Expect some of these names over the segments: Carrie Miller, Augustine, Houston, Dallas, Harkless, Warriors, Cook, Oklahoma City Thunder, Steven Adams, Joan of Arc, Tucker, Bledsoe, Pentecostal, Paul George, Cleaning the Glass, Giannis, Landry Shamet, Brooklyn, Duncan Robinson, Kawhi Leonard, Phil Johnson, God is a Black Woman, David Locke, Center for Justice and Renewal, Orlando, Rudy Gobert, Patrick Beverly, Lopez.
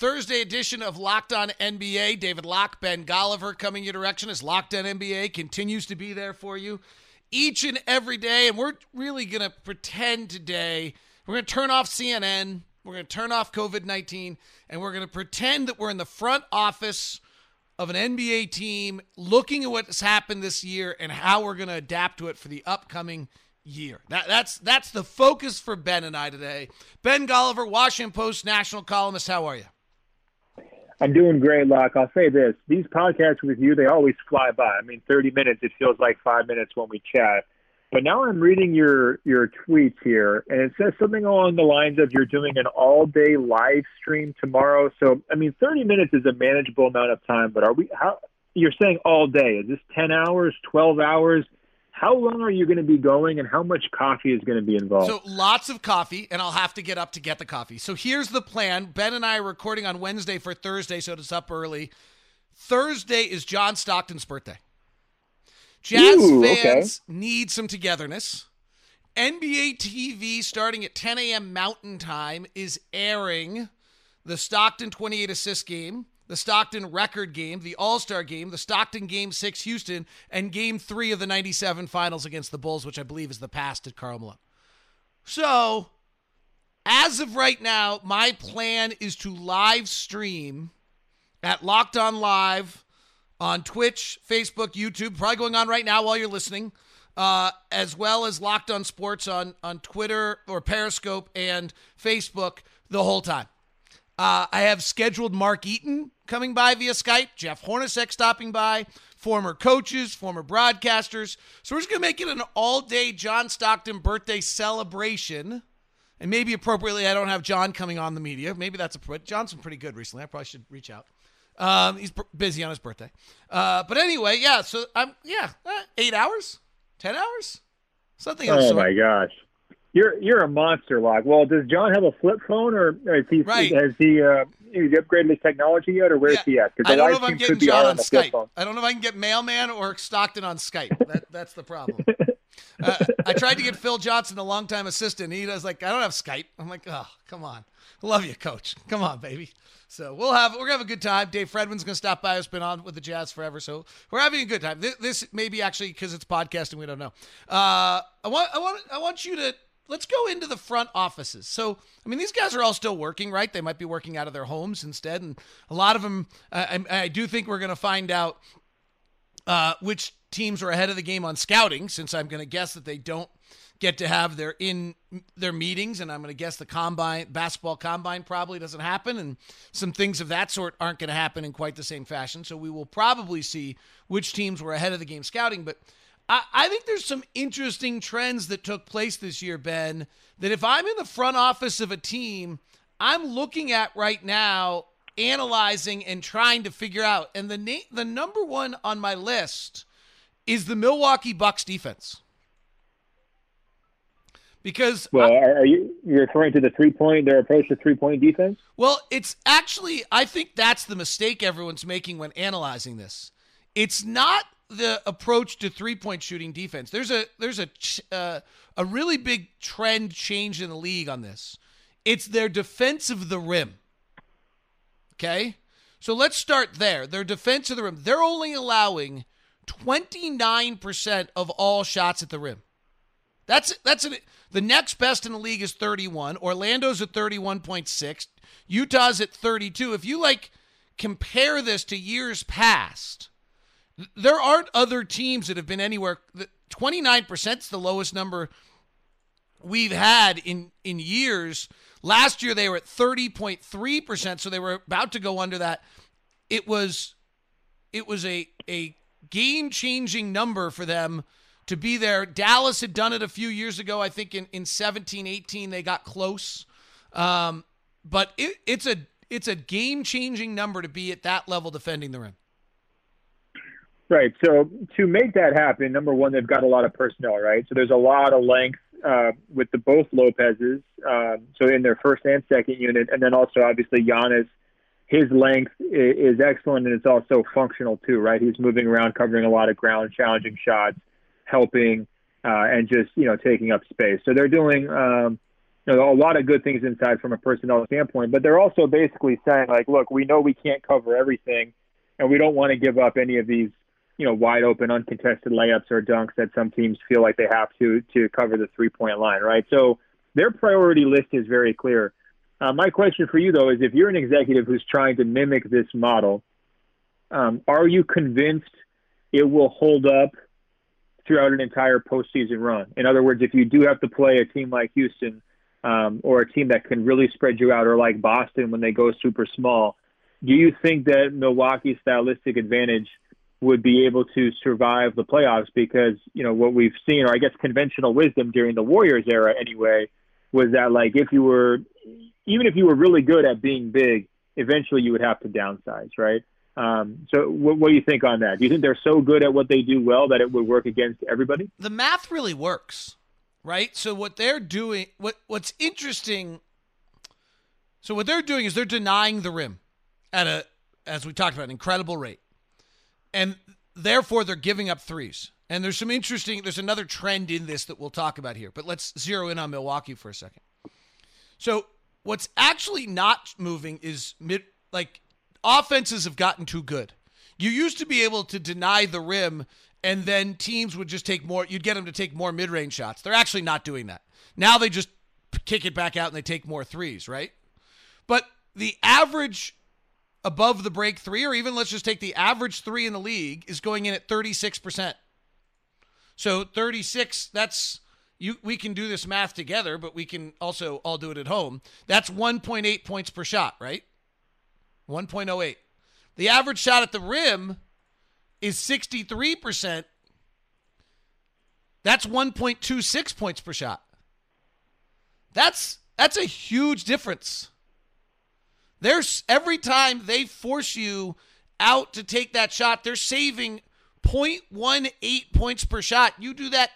Thursday edition of Locked On NBA. David Locke, Ben Golliver coming your direction as Locked On NBA continues to be there for you each and every day. And we're really going to pretend today, we're going to turn off CNN, we're going to turn off COVID-19, and we're going to pretend that we're in the front office of an NBA team looking at what's happened this year and how we're going to adapt to it for the upcoming year. That's the focus for Ben and I today. Ben Golliver, Washington Post national columnist, how are you? I'm doing great, Locke. I'll say this. These podcasts with you, they always fly by. I mean, 30 minutes, it feels like 5 minutes when we chat. But now I'm reading your tweets here, and it says something along the lines of you're doing an all-day live stream tomorrow. So, I mean, 30 minutes is a manageable amount of time, but you're saying all day. Is this 10 hours, 12 hours? How long are you going to be going, and how much coffee is going to be involved? So lots of coffee, and I'll have to get up to get the coffee. So here's the plan. Ben and I are recording on Wednesday for Thursday, so it's up early. Thursday is John Stockton's birthday. Jazz fans need some togetherness. NBA TV starting at 10 a.m. Mountain Time is airing the Stockton 28 assist game, the Stockton record game, the All-Star game, the Stockton Game 6 Houston, and Game 3 of the 97 finals against the Bulls, which I believe is the pass to Carl Malone. So, as of right now, my plan is to live stream at Locked On Live on Twitch, Facebook, YouTube, probably going on right now while you're listening, as well as Locked On Sports on Twitter or Periscope and Facebook the whole time. I have scheduled Mark Eaton coming by via Skype, Jeff Hornacek stopping by, former coaches, former broadcasters. So we're just going to make it an all-day John Stockton birthday celebration. And maybe appropriately, I don't have John coming on the media. Maybe that's John's been pretty good recently. I probably should reach out. He's busy on his birthday. But anyway, yeah, so I'm 8 hours, 10 hours, something else. Oh, my gosh. You're a monster, Locke. Well, does John have a flip phone, or is he, has he upgraded his technology yet, or where's he at? I don't know if I'm getting John on Skype. I don't know if I can get Mailman or Stockton on Skype. That's the problem. I tried to get Phil Johnson, the longtime assistant. He was like, I don't have Skype. I'm like, oh, come on. I love you, coach. Come on, baby. So we're going to have a good time. Dave Fredman's going to stop by. He's been on with the Jazz forever, so we're having a good time. This may be actually because it's podcasting. We don't know. I want you to – let's go into the front offices. So, I mean, these guys are all still working, right? They might be working out of their homes instead. And a lot of them, I do think we're going to find out which teams are ahead of the game on scouting, since I'm going to guess that they don't get to have their meetings. And I'm going to guess the basketball combine probably doesn't happen. And some things of that sort aren't going to happen in quite the same fashion. So we will probably see which teams were ahead of the game scouting. But I think there's some interesting trends that took place this year, Ben, that if I'm in the front office of a team, I'm looking at right now, analyzing and trying to figure out. And the number one on my list is the Milwaukee Bucks defense. Because you're referring to their approach to three-point defense? Well, it's actually, I think that's the mistake everyone's making when analyzing this. It's not the approach to three-point shooting defense. There's a really big trend change in the league on this. It's their defense of the rim. Okay? So let's start there. Their defense of the rim. They're only allowing 29% of all shots at the rim. The next best in the league is 31. Orlando's at 31.6. Utah's at 32. If you compare this to years past, there aren't other teams that have been anywhere. 29% is the lowest number we've had in years. Last year, they were at 30.3%, so they were about to go under that. It was a game-changing number for them to be there. Dallas had done it a few years ago. I think in 17, 18, they got close. But it's a game-changing number to be at that level defending the rim. Right. So to make that happen, number one, they've got a lot of personnel, right? So there's a lot of length with both Lopez's, so in their first and second unit. And then also, obviously, Giannis, his length is excellent, and it's also functional too, right? He's moving around, covering a lot of ground, challenging shots, helping, and just, taking up space. So they're doing you know, a lot of good things inside from a personnel standpoint, but they're also basically saying, like, look, we know we can't cover everything, and we don't want to give up any of these, you know, wide open, uncontested layups or dunks that some teams feel like they have to cover the 3-point line, right? So their priority list is very clear. My question for you, though, is if you're an executive who's trying to mimic this model, are you convinced it will hold up throughout an entire postseason run? In other words, if you do have to play a team like Houston, or a team that can really spread you out, or like Boston when they go super small, do you think that Milwaukee's stylistic advantage would be able to survive the playoffs? Because, you know, what we've seen, or I guess conventional wisdom during the Warriors era anyway, was that, like, if you were, even if you were really good at being big, eventually you would have to downsize, right? So what do you think on that? Do you think they're so good at what they do well that it would work against everybody? The math really works, right? So what they're doing, what's interesting, so what they're doing is they're denying the rim at a, as we talked about, an incredible rate. And therefore, they're giving up threes. And there's some interesting, there's another trend in this that we'll talk about here. But let's zero in on Milwaukee for a second. So what's actually not moving is offenses have gotten too good. You used to be able to deny the rim, and then teams would just take more, you'd get them to take more mid-range shots. They're actually not doing that. Now they just kick it back out and they take more threes, right? But the average above the break three, or even let's just take the average three in the league, is going in at 36%. So 36, that's, we can do this math together, but we can also all do it at home. That's 1.8 points per shot, right? 1.08. The average shot at the rim is 63%. That's 1.26 points per shot. That's a huge difference. There's every time they force you out to take that shot, they're saving 0.18 points per shot. You do that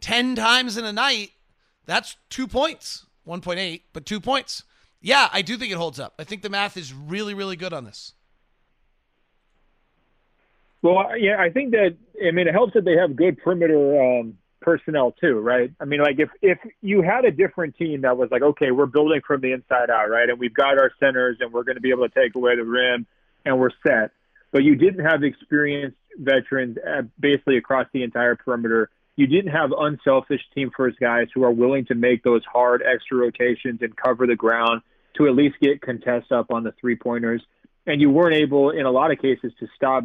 10 times in a night, that's 2 points. 1.8, but 2 points. Yeah, I do think it holds up. I think the math is really, really good on this. Well, yeah, I think that, I mean, it helps that they have good perimeter personnel too, right? I mean, like if you had a different team that was like, okay, we're building from the inside out, right? And we've got our centers and we're going to be able to take away the rim and we're set. But you didn't have experienced veterans basically across the entire perimeter. You didn't have unselfish team first guys who are willing to make those hard extra rotations and cover the ground to at least get contests up on the three-pointers. And you weren't able, in a lot of cases, to stop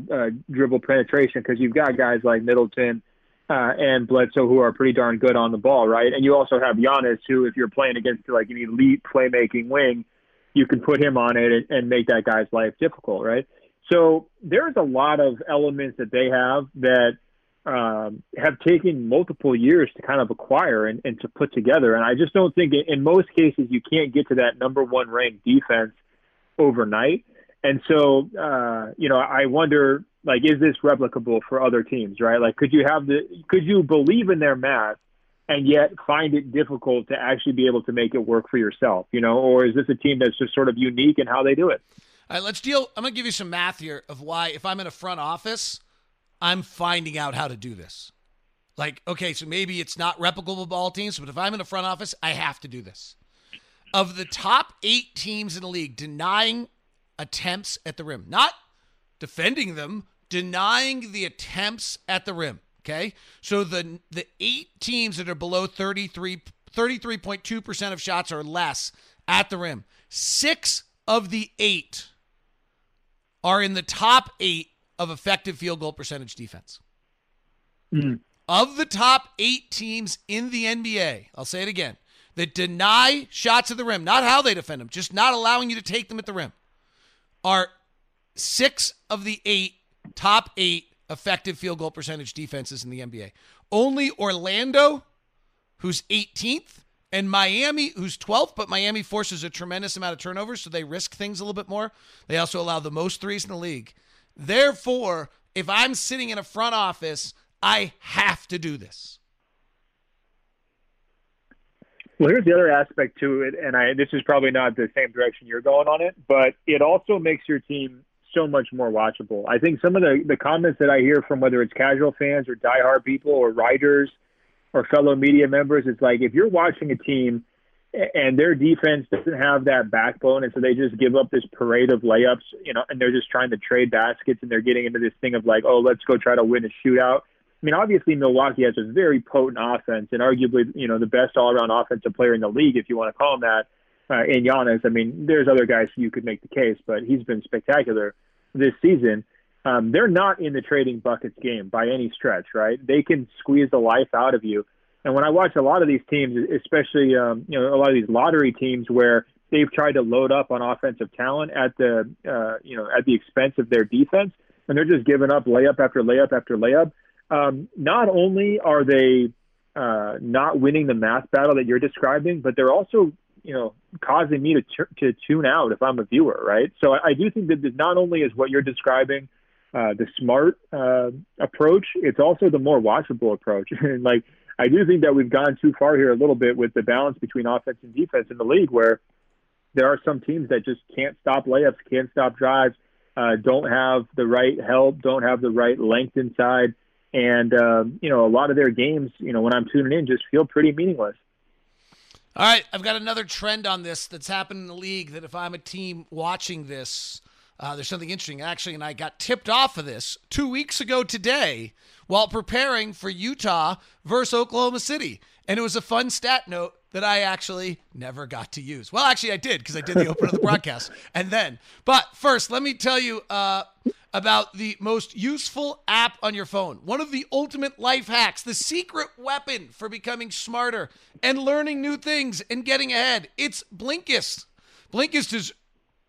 dribble penetration because you've got guys like Middleton and Bledsoe who are pretty darn good on the ball, right? And you also have Giannis who, if you're playing against like an elite playmaking wing, you can put him on it and make that guy's life difficult, right? So there's a lot of elements that they have that have taken multiple years to kind of acquire and to put together. And I just don't think in most cases you can't get to that number one ranked defense overnight. And so, you know, I wonder, like, is this replicable for other teams, right? Like, could you believe in their math and yet find it difficult to actually be able to make it work for yourself, you know? Or is this a team that's just sort of unique in how they do it? All right, let's deal. I'm going to give you some math here of why, if I'm in a front office, I'm finding out how to do this. Like, okay, so maybe it's not replicable ball teams, but if I'm in a front office, I have to do this. Of the top 8 teams in the league, denying attempts at the rim, not defending them, denying the attempts at the rim, okay? So the 8 teams that are below 33.2% of shots or less at the rim, 6 of the 8 are in the top 8 of effective field goal percentage defense. Mm. Of the top 8 teams in the NBA, I'll say it again, that deny shots at the rim, not how they defend them, just not allowing you to take them at the rim, are 6 of the 8, top 8 effective field goal percentage defenses in the NBA. Only Orlando, who's 18th, and Miami, who's 12th, but Miami forces a tremendous amount of turnovers, so they risk things a little bit more. They also allow the most threes in the league. Therefore, if I'm sitting in a front office, I have to do this. Well, here's the other aspect to it, and this is probably not the same direction you're going on it, but it also makes your team so much more watchable. I think some of the comments that I hear from whether it's casual fans or diehard people or writers or fellow media members, it's like if you're watching a team and their defense doesn't have that backbone, and so they just give up this parade of layups, you know, and they're just trying to trade baskets, and they're getting into this thing of like, oh, let's go try to win a shootout. I mean, obviously Milwaukee has a very potent offense and arguably, you know, the best all-around offensive player in the league, if you want to call him that, in Giannis. I mean, there's other guys you could make the case, but he's been spectacular this season. They're not in the trading buckets game by any stretch, right? They can squeeze the life out of you. And when I watch a lot of these teams, especially, you know, a lot of these lottery teams where they've tried to load up on offensive talent at the, you know, at the expense of their defense, and they're just giving up layup after layup after layup. Not only are they not winning the math battle that you're describing, but they're also, you know, causing me to tune out if I'm a viewer, right? So I do think that not only is what you're describing the smart approach, it's also the more watchable approach. And, like, I do think that we've gone too far here a little bit with the balance between offense and defense in the league, where there are some teams that just can't stop layups, can't stop drives, don't have the right help, don't have the right length inside. And, you know, a lot of their games, you know, when I'm tuning in, just feel pretty meaningless. All right. I've got another trend on this that's happened in the league that if I'm a team watching this, there's something interesting. Actually, and I got tipped off of this 2 weeks ago today while preparing for Utah versus Oklahoma City. And it was a fun stat note that I actually never got to use. Well, actually, I did because I did the open of the broadcast. And then, but first, let me tell you about the most useful app on your phone. One of the ultimate life hacks, the secret weapon for becoming smarter and learning new things and getting ahead. It's Blinkist. Blinkist is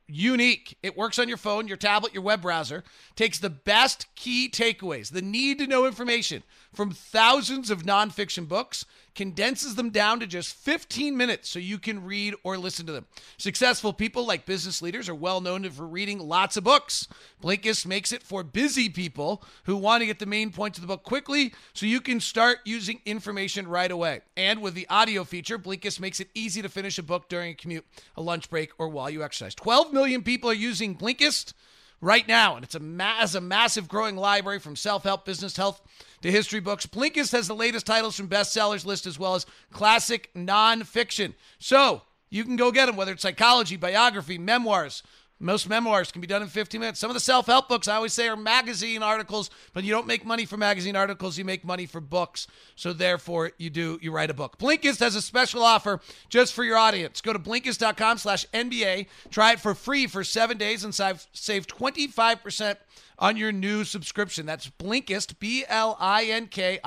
unique. It works on your phone, your tablet, your web browser, takes the best key takeaways, the need to know information from thousands of nonfiction books, condenses them down to just 15 minutes so you can read or listen to them. Successful people like business leaders are well known for reading lots of books. Blinkist makes it for busy people who want to get the main points of the book quickly so you can start using information right away. And with the audio feature, Blinkist makes it easy to finish a book during a commute, a lunch break, or while you exercise. 12 million people are using Blinkist right now, and it's a massive growing library from self-help, business, health, to history books. Blinkist has the latest titles from bestsellers list as well as classic nonfiction. So you can go get them, whether it's psychology, biography, memoirs. Most memoirs can be done in 15 minutes. Some of the self-help books, I always say, are magazine articles, but you don't make money for magazine articles. You make money for books. So therefore, you write a book. Blinkist has a special offer just for your audience. Go to Blinkist.com/NBA. Try it for free for 7 days and save 25% on your new subscription. That's Blinkist, Blinkist,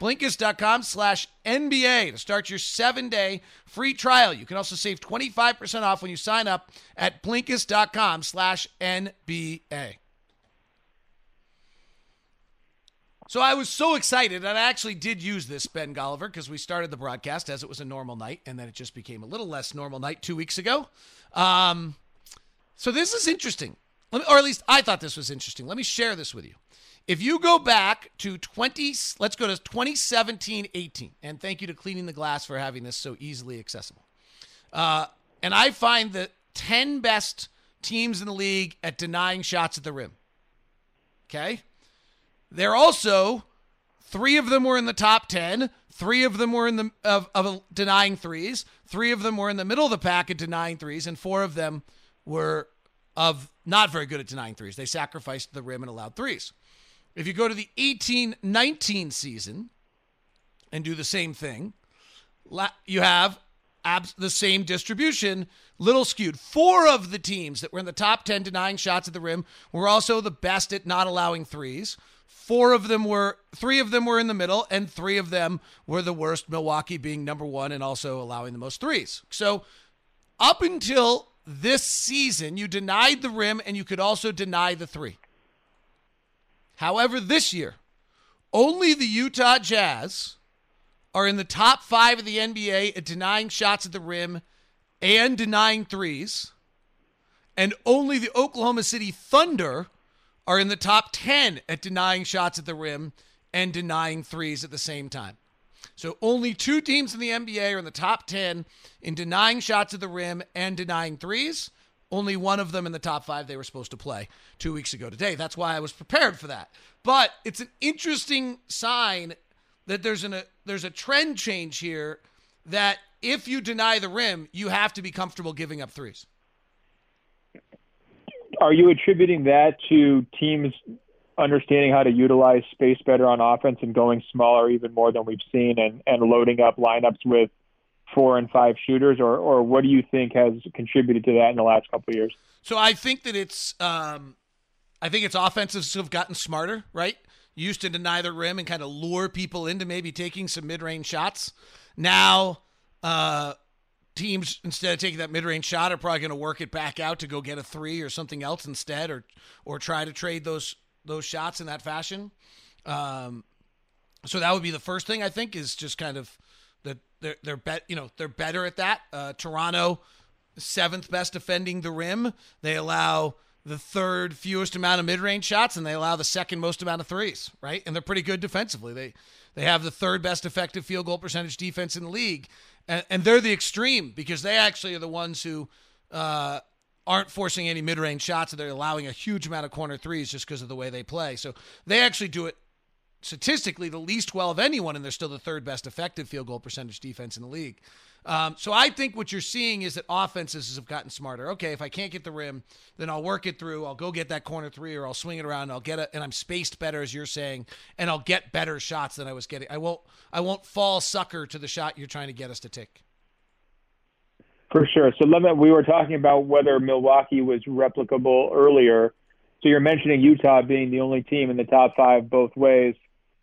Blinkist.com/NBA to start your 7-day free trial. You can also save 25% off when you sign up at Blinkist.com/NBA. So I was so excited, and I actually did use this, Ben Golliver, because we started the broadcast as it was a normal night, and then it just became a little less normal night 2 weeks ago. So this is interesting. Or at least I thought this was interesting. Let me share this with you. If you go back to 2017-18, and thank you to Cleaning the Glass for having this so easily accessible. And I find the 10 best teams in the league at denying shots at the rim. Okay? They're also, three of them were in the top 10. Three of them were in the of denying threes. Three of them were in the middle of the pack at denying threes, and four of them were of not very good at denying threes. They sacrificed the rim and allowed threes. If you go to the 18-19 season and do the same thing, you have the same distribution, little skewed. Four of the teams that were in the top 10 denying shots at the rim were also the best at not allowing threes. Three of them were in the middle, and three of them were the worst, Milwaukee being number one and also allowing the most threes. So up until this season, you denied the rim and you could also deny the three. However, this year, only the Utah Jazz are in the top 5 of the NBA at denying shots at the rim and denying threes. And only the Oklahoma City Thunder are in the top 10 at denying shots at the rim and denying threes at the same time. So only two teams in the NBA are in the top 10 in denying shots at the rim and denying threes. Only one of them in the top 5 they were supposed to play 2 weeks ago today. That's why I was prepared for that. But it's an interesting sign that there's a trend change here that if you deny the rim, you have to be comfortable giving up threes. Are you attributing that to teams understanding how to utilize space better on offense and going smaller even more than we've seen, and loading up lineups with 4 and 5 shooters, or what do you think has contributed to that in the last couple of years? So I think that it's offenses have gotten smarter, right? You used to deny the rim and kind of lure people into maybe taking some mid-range shots. Now teams, instead of taking that mid-range shot, are probably going to work it back out to go get a three or something else instead, or try to trade those shots in that fashion. So that would be the first thing I think, is just kind of that they're better at that. Toronto, 7th best defending the rim. They allow the 3rd fewest amount of mid-range shots, and they allow the 2nd most amount of threes, right? And they're pretty good defensively. They have the 3rd best effective field goal percentage defense in the league. And they're the extreme, because they actually are the ones who aren't forcing any mid-range shots, and they're allowing a huge amount of corner threes just because of the way they play. So they actually do it statistically the least well of anyone, and they're still the 3rd best effective field goal percentage defense in the league. So I think what you're seeing is that offenses have gotten smarter. Okay, if I can't get the rim, then I'll work it through. I'll go get that corner three, or I'll swing it around. And I'm spaced better, as you're saying, and I'll get better shots than I was getting. I won't fall sucker to the shot you're trying to get us to take. For sure. So we were talking about whether Milwaukee was replicable earlier. So you're mentioning Utah being the only team in the top 5 both ways.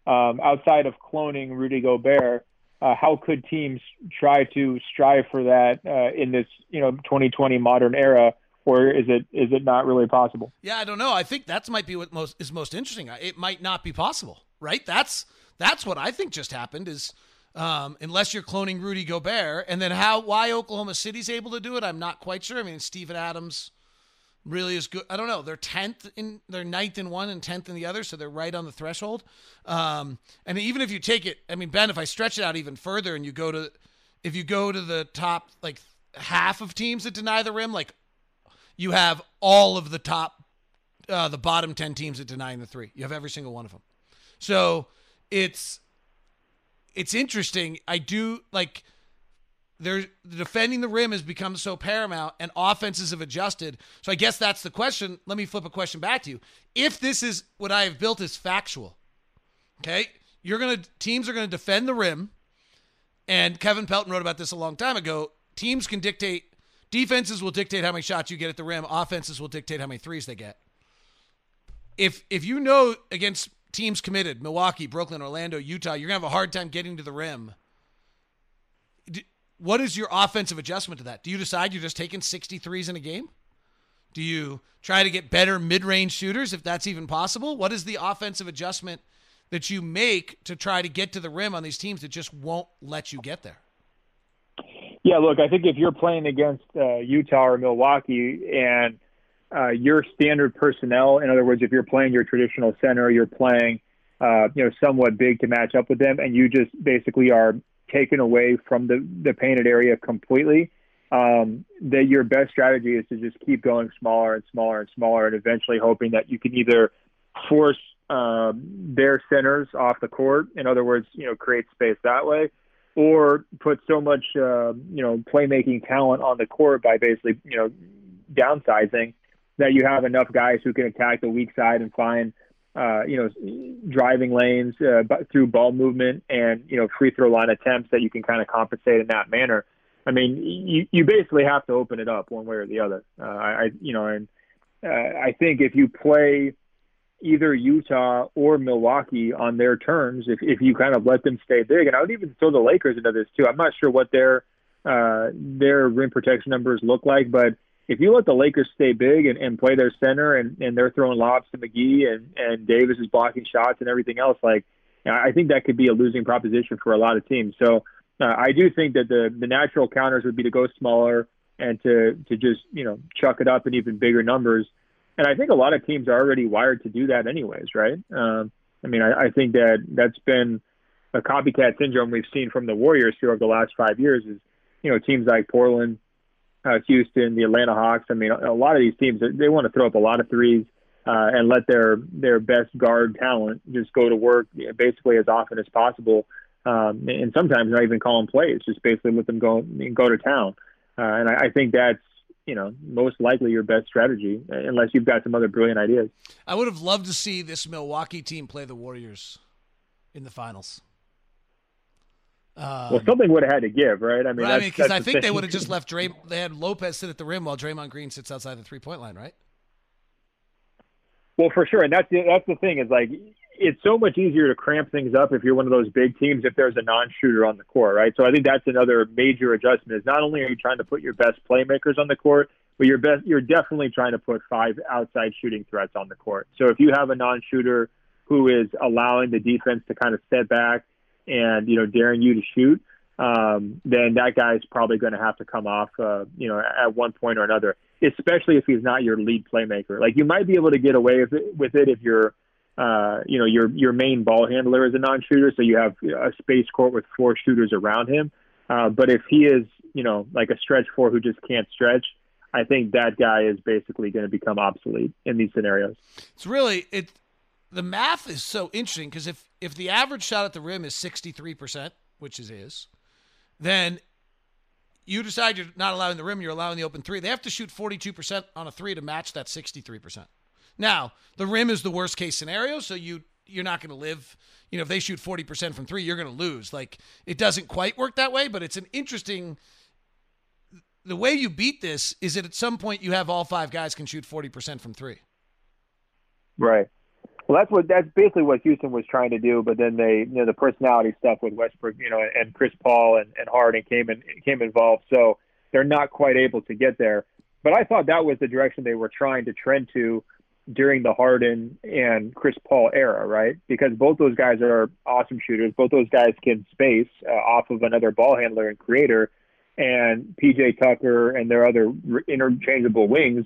Outside of cloning Rudy Gobert, how could teams try to strive for that in this 2020 modern era, or is it not really possible? Yeah, I don't know. I think that might be what is most interesting. It might not be possible, right? That's what I think just happened is, unless you're cloning Rudy Gobert, and then why Oklahoma City's able to do it, I'm not quite sure. I mean, Steven Adams really is good. I don't know. They're 9th in one and 10th in the other, so they're right on the threshold. And even if you take it, I mean, Ben, if I stretch it out even further and if you go to the top, like, half of teams that deny the rim, like, you have all of the top, the bottom 10 teams that deny the three. You have every single one of them. So it's interesting. I do like. Defending the rim has become so paramount, and offenses have adjusted. So I guess that's the question. Let me flip a question back to you. If this is what I have built is factual, okay, teams are going to defend the rim, and Kevin Pelton wrote about this a long time ago. Defenses will dictate how many shots you get at the rim. Offenses will dictate how many threes they get. If you know against teams committed, Milwaukee, Brooklyn, Orlando, Utah, you're going to have a hard time getting to the rim. What is your offensive adjustment to that? Do you decide you're just taking 63s in a game? Do you try to get better mid-range shooters, if that's even possible? What is the offensive adjustment that you make to try to get to the rim on these teams that just won't let you get there? Yeah, look, I think if you're playing against Utah or Milwaukee and your standard personnel, in other words, if you're playing your traditional center, you're playing somewhat big to match up with them, and you just basically are taken away from the painted area completely, that your best strategy is to just keep going smaller and smaller and smaller, and eventually hoping that you can either force their centers off the court, in other words, create space that way, or put so much, playmaking talent on the court by basically, downsizing, that you have enough guys who can attack the weak side and find driving lanes through ball movement and, free throw line attempts that you can kind of compensate in that manner. I mean, you basically have to open it up one way or the other. I think if you play either Utah or Milwaukee on their terms, if you kind of let them stay big, and I would even throw the Lakers into this too. I'm not sure what their rim protection numbers look like, but if you let the Lakers stay big and play their center and they're throwing lobs to McGee and Davis is blocking shots and everything else, like, I think that could be a losing proposition for a lot of teams. So I do think that the natural counters would be to go smaller and to just, chuck it up in even bigger numbers. And I think a lot of teams are already wired to do that anyways, right? I think that's been a copycat syndrome we've seen from the Warriors here over the last 5 years is, teams like Portland, Houston, the Atlanta Hawks. I mean, a lot of these teams, they want to throw up a lot of threes and let their best guard talent just go to work basically as often as possible and sometimes not even calling plays, just basically let them go to town. And I think that's, you know, most likely your best strategy, unless you've got some other brilliant ideas. I would have loved to see this Milwaukee team play the Warriors in the finals. Well, something would have had to give, right? I mean, because I think they would have just left Draymond. They had Lopez sit at the rim while Draymond Green sits outside the three-point line, right? Well, for sure, and that's the thing is, like, it's so much easier to cramp things up if you're one of those big teams if there's a non-shooter on the court, right? So I think that's another major adjustment is not only are you trying to put your best playmakers on the court, but you're definitely trying to put five outside shooting threats on the court. So if you have a non-shooter who is allowing the defense to kind of step back and, you know, daring you to shoot, then that guy's probably going to have to come off, you know, at one point or another, especially if he's not your lead playmaker. Like, you might be able to get away with it if you're, you know, your main ball handler is a non-shooter, so you have a space court with four shooters around him. But if he is, you know, like a stretch four who just can't stretch, I think that guy is basically going to become obsolete in these scenarios. It's really the math is so interesting because if the average shot at the rim is 63%, which is, then you decide you're not allowing the rim, you're allowing the open three. They have to shoot 42% on a three to match that 63%. Now, the rim is the worst case scenario, so you're not going to live. You know, if they shoot 40% from three, you're going to lose. Like, it doesn't quite work that way, but it's an interesting. The way you beat this is that at some point you have all five guys can shoot 40% from three. Right. Well, that's basically what Houston was trying to do, but then they, you know, the personality stuff with Westbrook, you know, and Chris Paul and Harden came involved, so they're not quite able to get there. But I thought that was the direction they were trying to trend to during the Harden and Chris Paul era, right? Because both those guys are awesome shooters. Both those guys can space off of another ball handler and creator, and PJ Tucker and their other interchangeable wings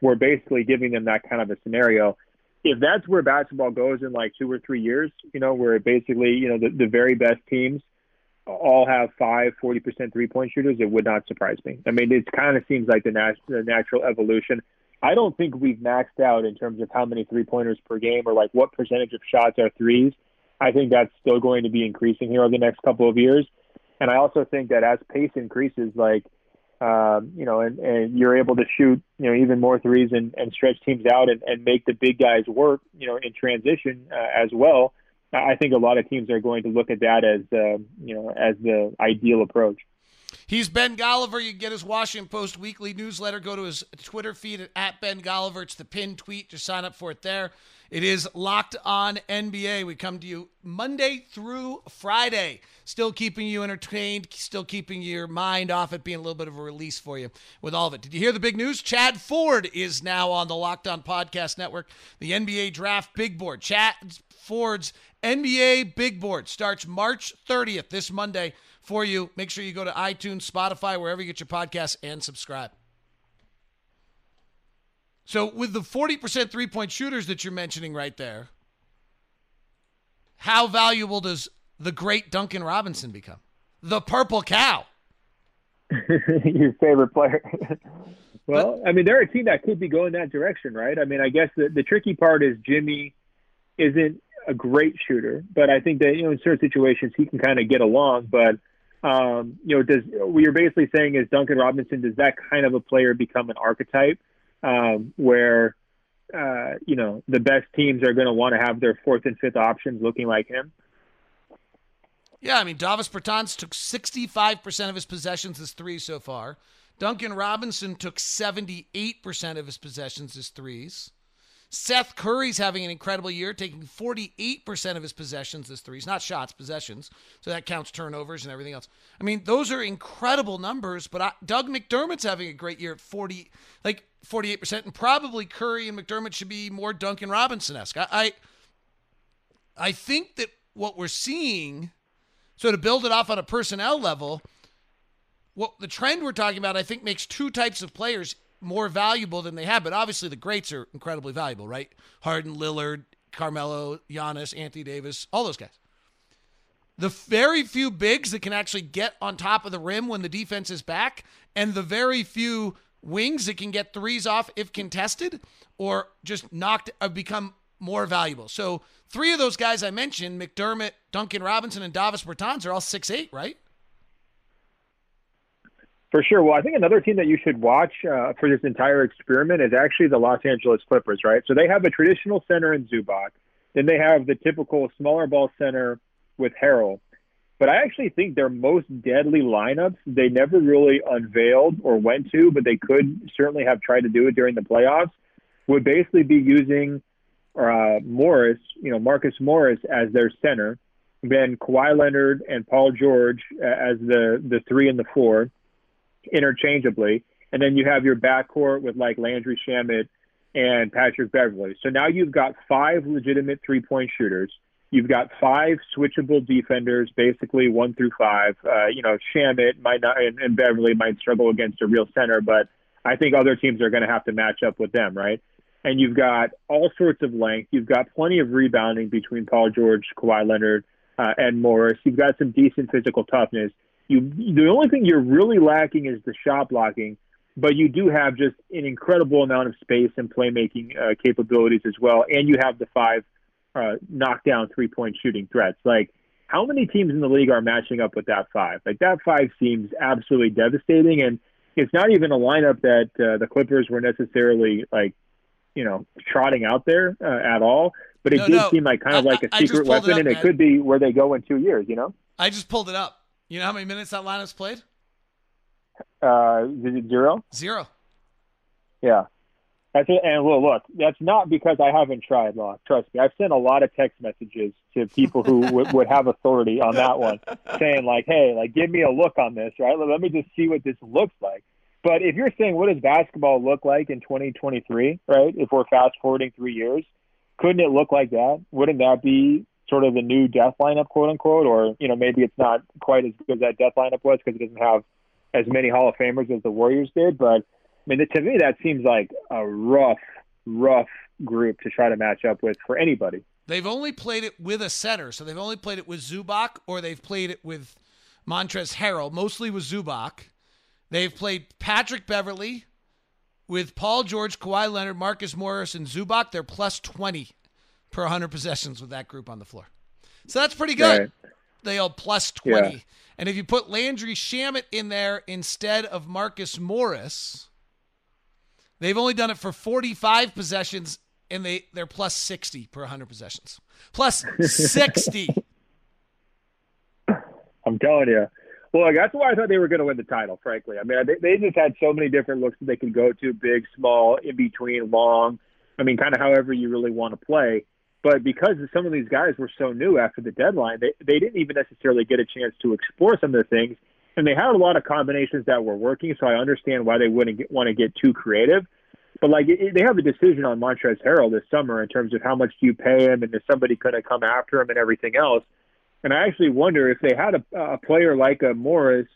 were basically giving them that kind of a scenario. If that's where basketball goes in like 2 or 3 years, you know, where basically, you know, the very best teams all have 40% three-point shooters, it would not surprise me. I mean, it kind of seems like the natural evolution. I don't think we've maxed out in terms of how many three-pointers per game or like what percentage of shots are threes. I think that's still going to be increasing here over the next couple of years. And I also think that as pace increases, like, you know, and you're able to shoot, you know, even more threes and stretch teams out and make the big guys work, you know, in transition as well. I think a lot of teams are going to look at that as, you know, as the ideal approach. He's Ben Golliver. You can get his Washington Post weekly newsletter. Go to his Twitter feed at Ben Golliver. It's the pinned tweet. Just sign up for it there. It is Locked On NBA. We come to you Monday through Friday. Still keeping you entertained, still keeping your mind off it, being a little bit of a release for you with all of it. Did you hear the big news? Chad Ford is now on the Locked On Podcast Network, the NBA Draft Big Board. Chad Ford's NBA Big Board starts March 30th, this Monday, for you. Make sure you go to iTunes, Spotify, wherever you get your podcasts, and subscribe. So with the 40% three-point shooters that you're mentioning right there, how valuable does the great Duncan Robinson become? The purple cow. Your favorite player. Well, I mean, they're a team that could be going that direction, right? I mean, I guess the tricky part is Jimmy isn't a great shooter, but I think that, you know, in certain situations he can kind of get along, but you know, what you're basically saying is Duncan Robinson, does that kind of a player become an archetype? Where, you know, the best teams are going to want to have their fourth and fifth options looking like him. Yeah, I mean, Davis Bertans took 65% of his possessions as threes so far. Duncan Robinson took 78% of his possessions as threes. Seth Curry's having an incredible year, taking 48% of his possessions as threes. Not shots, possessions. So that counts turnovers and everything else. I mean, those are incredible numbers, but Doug McDermott's having a great year at 48%, and probably Curry and McDermott should be more Duncan Robinson-esque. I think that what we're seeing, so to build it off on a personnel level, what the trend we're talking about, I think, makes two types of players more valuable than they have, but obviously the greats are incredibly valuable, right? Harden, Lillard, Carmelo, Giannis, Anthony Davis, all those guys. The very few bigs that can actually get on top of the rim when the defense is back, and the very few wings that can get threes off if contested or just knocked, become more valuable. So three of those guys I mentioned, McDermott, Duncan Robinson, and Davis Bertans, are all 6'8", right? For sure. Well, I think another team that you should watch for this entire experiment is actually the Los Angeles Clippers, right? So they have a traditional center in Zubac. Then they have the typical smaller ball center with Harrell. But I actually think their most deadly lineups, they never really unveiled or went to, but they could certainly have tried to do it during the playoffs, would basically be using Morris, Marcus Morris as their center, then Kawhi Leonard and Paul George as the 3 and the 4 interchangeably. And then you have your backcourt with like Landry Shamet and Patrick Beverly. So now you've got 5 legitimate three-point shooters. You've got 5 switchable defenders, basically 1 through 5. Shamet might not, and Beverly might struggle against a real center, but I think other teams are going to have to match up with them, right? And you've got all sorts of length. You've got plenty of rebounding between Paul George, Kawhi Leonard, and Morris. You've got some decent physical toughness. The only thing you're really lacking is the shot blocking, but you do have just an incredible amount of space and playmaking capabilities as well, and you have the 5 knockdown three-point shooting threats. Like, how many teams in the league are matching up with that 5? Like, that 5 seems absolutely devastating, and it's not even a lineup that the Clippers were necessarily, trotting out there at all, but it did seem like kind of like a secret weapon, and it could be where they go in 2 years, I just pulled it up. You know how many minutes that lineup's played? 0? 0. Yeah. Look, that's not because I haven't tried, Locke. Trust me. I've sent a lot of text messages to people who would have authority on that one saying, hey, give me a look on this, right? Let me just see what this looks like. But if you're saying, what does basketball look like in 2023, right, if we're fast-forwarding 3 years, couldn't it look like that? Wouldn't that be sort of the new death lineup, quote unquote, or, maybe it's not quite as good as that death lineup was because it doesn't have as many Hall of Famers as the Warriors did. But to me, that seems like a rough group to try to match up with for anybody. They've only played it with a center. So they've only played it with Zubac, or they've played it with Montrezl Harrell, mostly with Zubac. They've played Patrick Beverly with Paul George, Kawhi Leonard, Marcus Morris, and Zubac. They're plus 20 per 100 possessions with that group on the floor. So that's pretty good. Right. They all plus 20. Yeah. And if you put Landry Shamet in there instead of Marcus Morris, they've only done it for 45 possessions, and they're plus 60 per 100 possessions. Plus 60. I'm telling you. Well, that's why I thought they were going to win the title, frankly. I mean, they just had so many different looks that they could go to, big, small, in between, long. I mean, kind of however you really want to play. But because some of these guys were so new after the deadline, they didn't even necessarily get a chance to explore some of the things. And they had a lot of combinations that were working, so I understand why they wouldn't want to get too creative. But, they have a decision on Montrezl Harrell this summer in terms of how much do you pay him and if somebody could have come after him and everything else. And I actually wonder if they had a player like a Morris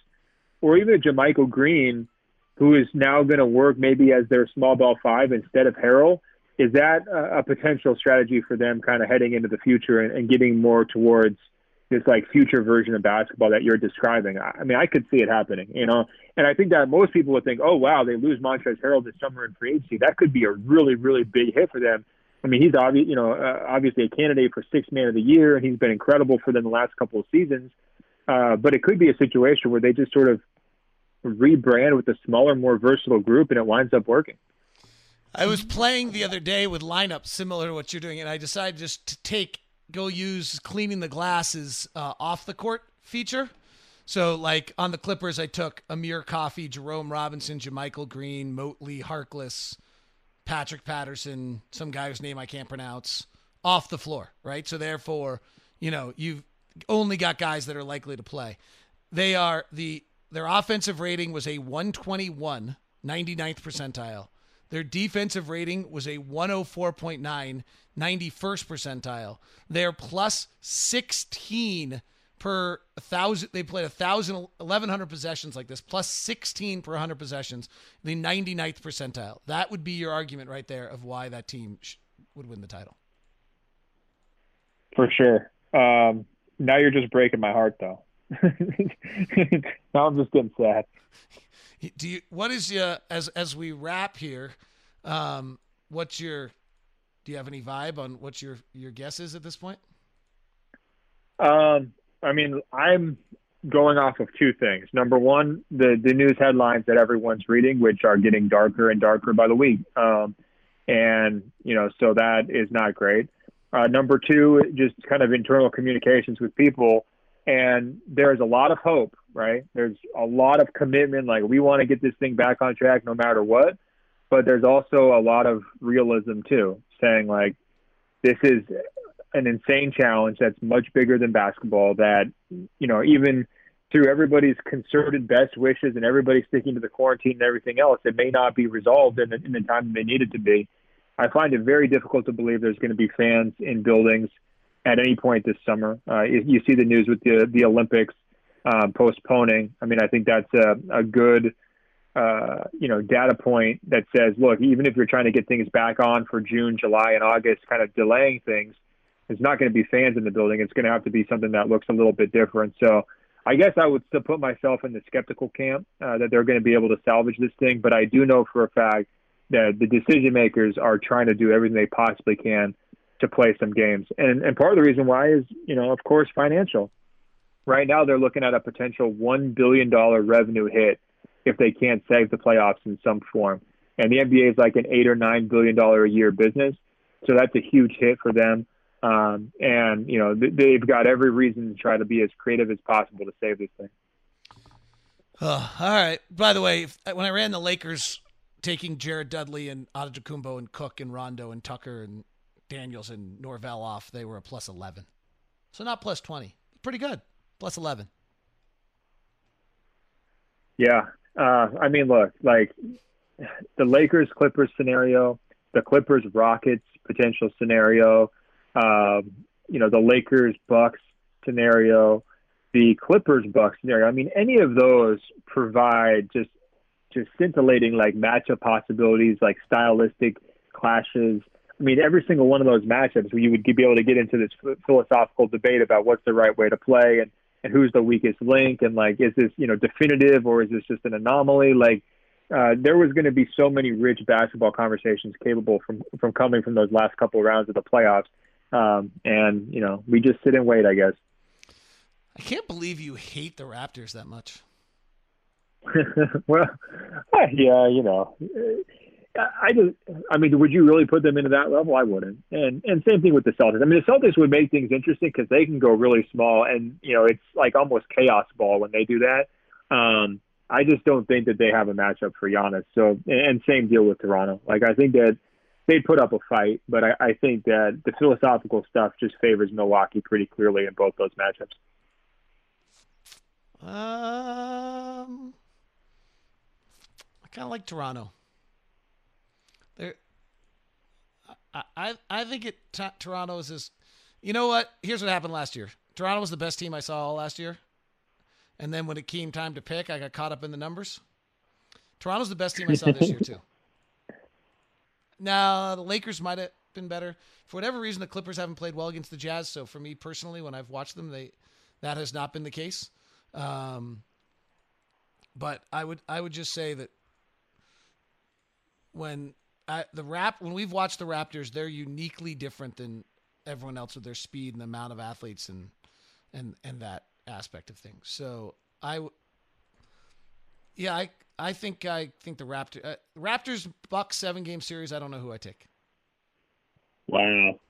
or even a Jermichael Green, who is now going to work maybe as their small ball 5 instead of Harrell, is that a potential strategy for them kind of heading into the future and getting more towards this future version of basketball that you're describing? I mean, I could see it happening, and I think that most people would think, oh, wow, they lose Montrezl Harrell this summer in free agency. That could be a really, really big hit for them. I mean, he's obviously a candidate for Sixth Man of the Year, and he's been incredible for them the last couple of seasons. But it could be a situation where they just sort of rebrand with a smaller, more versatile group, and it winds up working. I was playing the other day with lineups similar to what you're doing, and I decided just to use cleaning the glasses off the court feature. So on the Clippers, I took Amir Coffey, Jerome Robinson, Jermichael Green, Motley, Harkless, Patrick Patterson, some guy whose name I can't pronounce, off the floor, right? So therefore, you've only got guys that are likely to play. They are their offensive rating was a 121, 99th percentile. Their defensive rating was a 104.9, 91st percentile. They're plus 16 per 1,000. They played 1,100 possessions like this, plus 16 per 100 possessions, the 99th percentile. That would be your argument right there of why that team would win the title. For sure. Now you're just breaking my heart, though. Now I'm just getting sad. What is your, as we wrap here, what's your Do you have any vibe on what your guess is at this point? I mean, I'm going off of two things. Number one, the news headlines that everyone's reading, which are getting darker and darker by the week. And, you know, so that is not great. Number two, just kind of internal communications with people. And there's a lot of hope, right? There's a lot of commitment. Like, we want to get this thing back on track no matter what. But there's also a lot of realism, too, saying, like, this is an insane challenge that's much bigger than basketball, that, you know, even through everybody's concerted best wishes and everybody sticking to the quarantine and everything else, it may not be resolved in the time they need it to be. I find it very difficult to believe there's going to be fans in buildings at any point this summer. You see the news with the Olympics postponing. I mean, I think that's a good data point that says, look, even if you're trying to get things back on for June, July, and August, kind of delaying things, it's not going to be fans in the building. It's going to have to be something that looks a little bit different. So I guess I would still put myself in the skeptical camp that they're going to be able to salvage this thing. But I do know for a fact that the decision makers are trying to do everything they possibly can to play some games. And part of the reason why is, you know, of course, financial. Right now, they're looking at a potential $1 billion revenue hit if they can't save the playoffs in some form. And the NBA is like an $8 or $9 billion a year business. So that's a huge hit for them. And, you know, they've got every reason to try to be as creative as possible to save this thing. Oh, all right. By the way, when I ran the Lakers, taking Jared Dudley and Antetokounmpo and Cook and Rondo and Tucker and Daniels and Norvell off, they were a plus 11. So not plus 20. Pretty good. Plus 11. Yeah. I mean, look, like the Lakers-Clippers scenario, the Clippers-Rockets potential scenario, you know, the Lakers-Bucks scenario, the Clippers-Bucks scenario. I mean, any of those provide just scintillating, like, matchup possibilities, like stylistic clashes. I mean, every single one of those matchups, you would be able to get into this philosophical debate about what's the right way to play and who's the weakest link, and, like, is this, you know, definitive or is this just an anomaly? Like, there was going to be so many rich basketball conversations capable from coming from those last couple rounds of the playoffs. And, you know, we just sit and wait, I guess. I can't believe you hate the Raptors that much. Well, yeah, you know, I mean, would you really put them into that level? I wouldn't. And same thing with the Celtics. I mean, the Celtics would make things interesting because they can go really small, and, you know, it's like almost chaos ball when they do that. I just don't think that they have a matchup for Giannis. So, and same deal with Toronto. Like, I think that they'd put up a fight, but I think that the philosophical stuff just favors Milwaukee pretty clearly in both those matchups. I kind of like Toronto. I think Toronto is this. You know what? Here's what happened last year. Toronto was the best team I saw all last year. And then when it came time to pick, I got caught up in the numbers. Toronto's the best team I saw this year, too. Now, the Lakers might have been better. For whatever reason, the Clippers haven't played well against the Jazz. So for me personally, when I've watched them, that has not been the case. But I would just say that when we've watched the Raptors, they're uniquely different than everyone else with their speed and the amount of athletes and that aspect of things. So I think the Raptors Bucks 7-game series. I don't know who I take. Wow,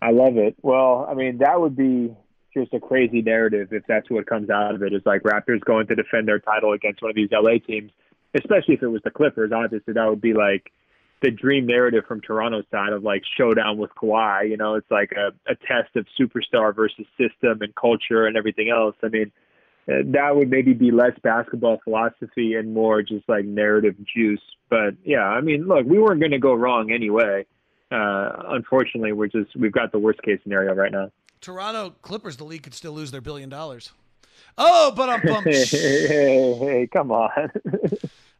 I love it. Well, I mean, that would be just a crazy narrative if that's what comes out of it. It's like Raptors going to defend their title against one of these LA teams, especially if it was the Clippers. Obviously, that would be like the dream narrative from Toronto's side of, like, showdown with Kawhi. You know, it's like a test of superstar versus system and culture and everything else. I mean, that would maybe be less basketball philosophy and more just like narrative juice. But yeah, I mean, look, we weren't going to go wrong anyway. Unfortunately, we've got the worst case scenario right now. Toronto Clippers, the league could still lose their $1 billion. Oh, but I'm bumped. Hey, come on.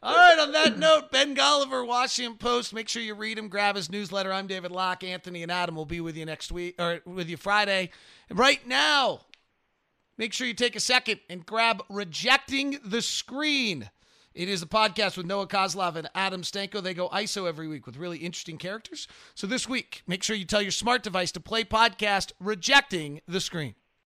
All right, on that note, Ben Golliver, Washington Post. Make sure you read him, grab his newsletter. I'm David Locke. Anthony and Adam will be with you next week, or with you Friday. And right now, make sure you take a second and grab Rejecting the Screen. It is a podcast with Noah Kozlov and Adam Stanko. They go ISO every week with really interesting characters. So this week, make sure you tell your smart device to play podcast Rejecting the Screen.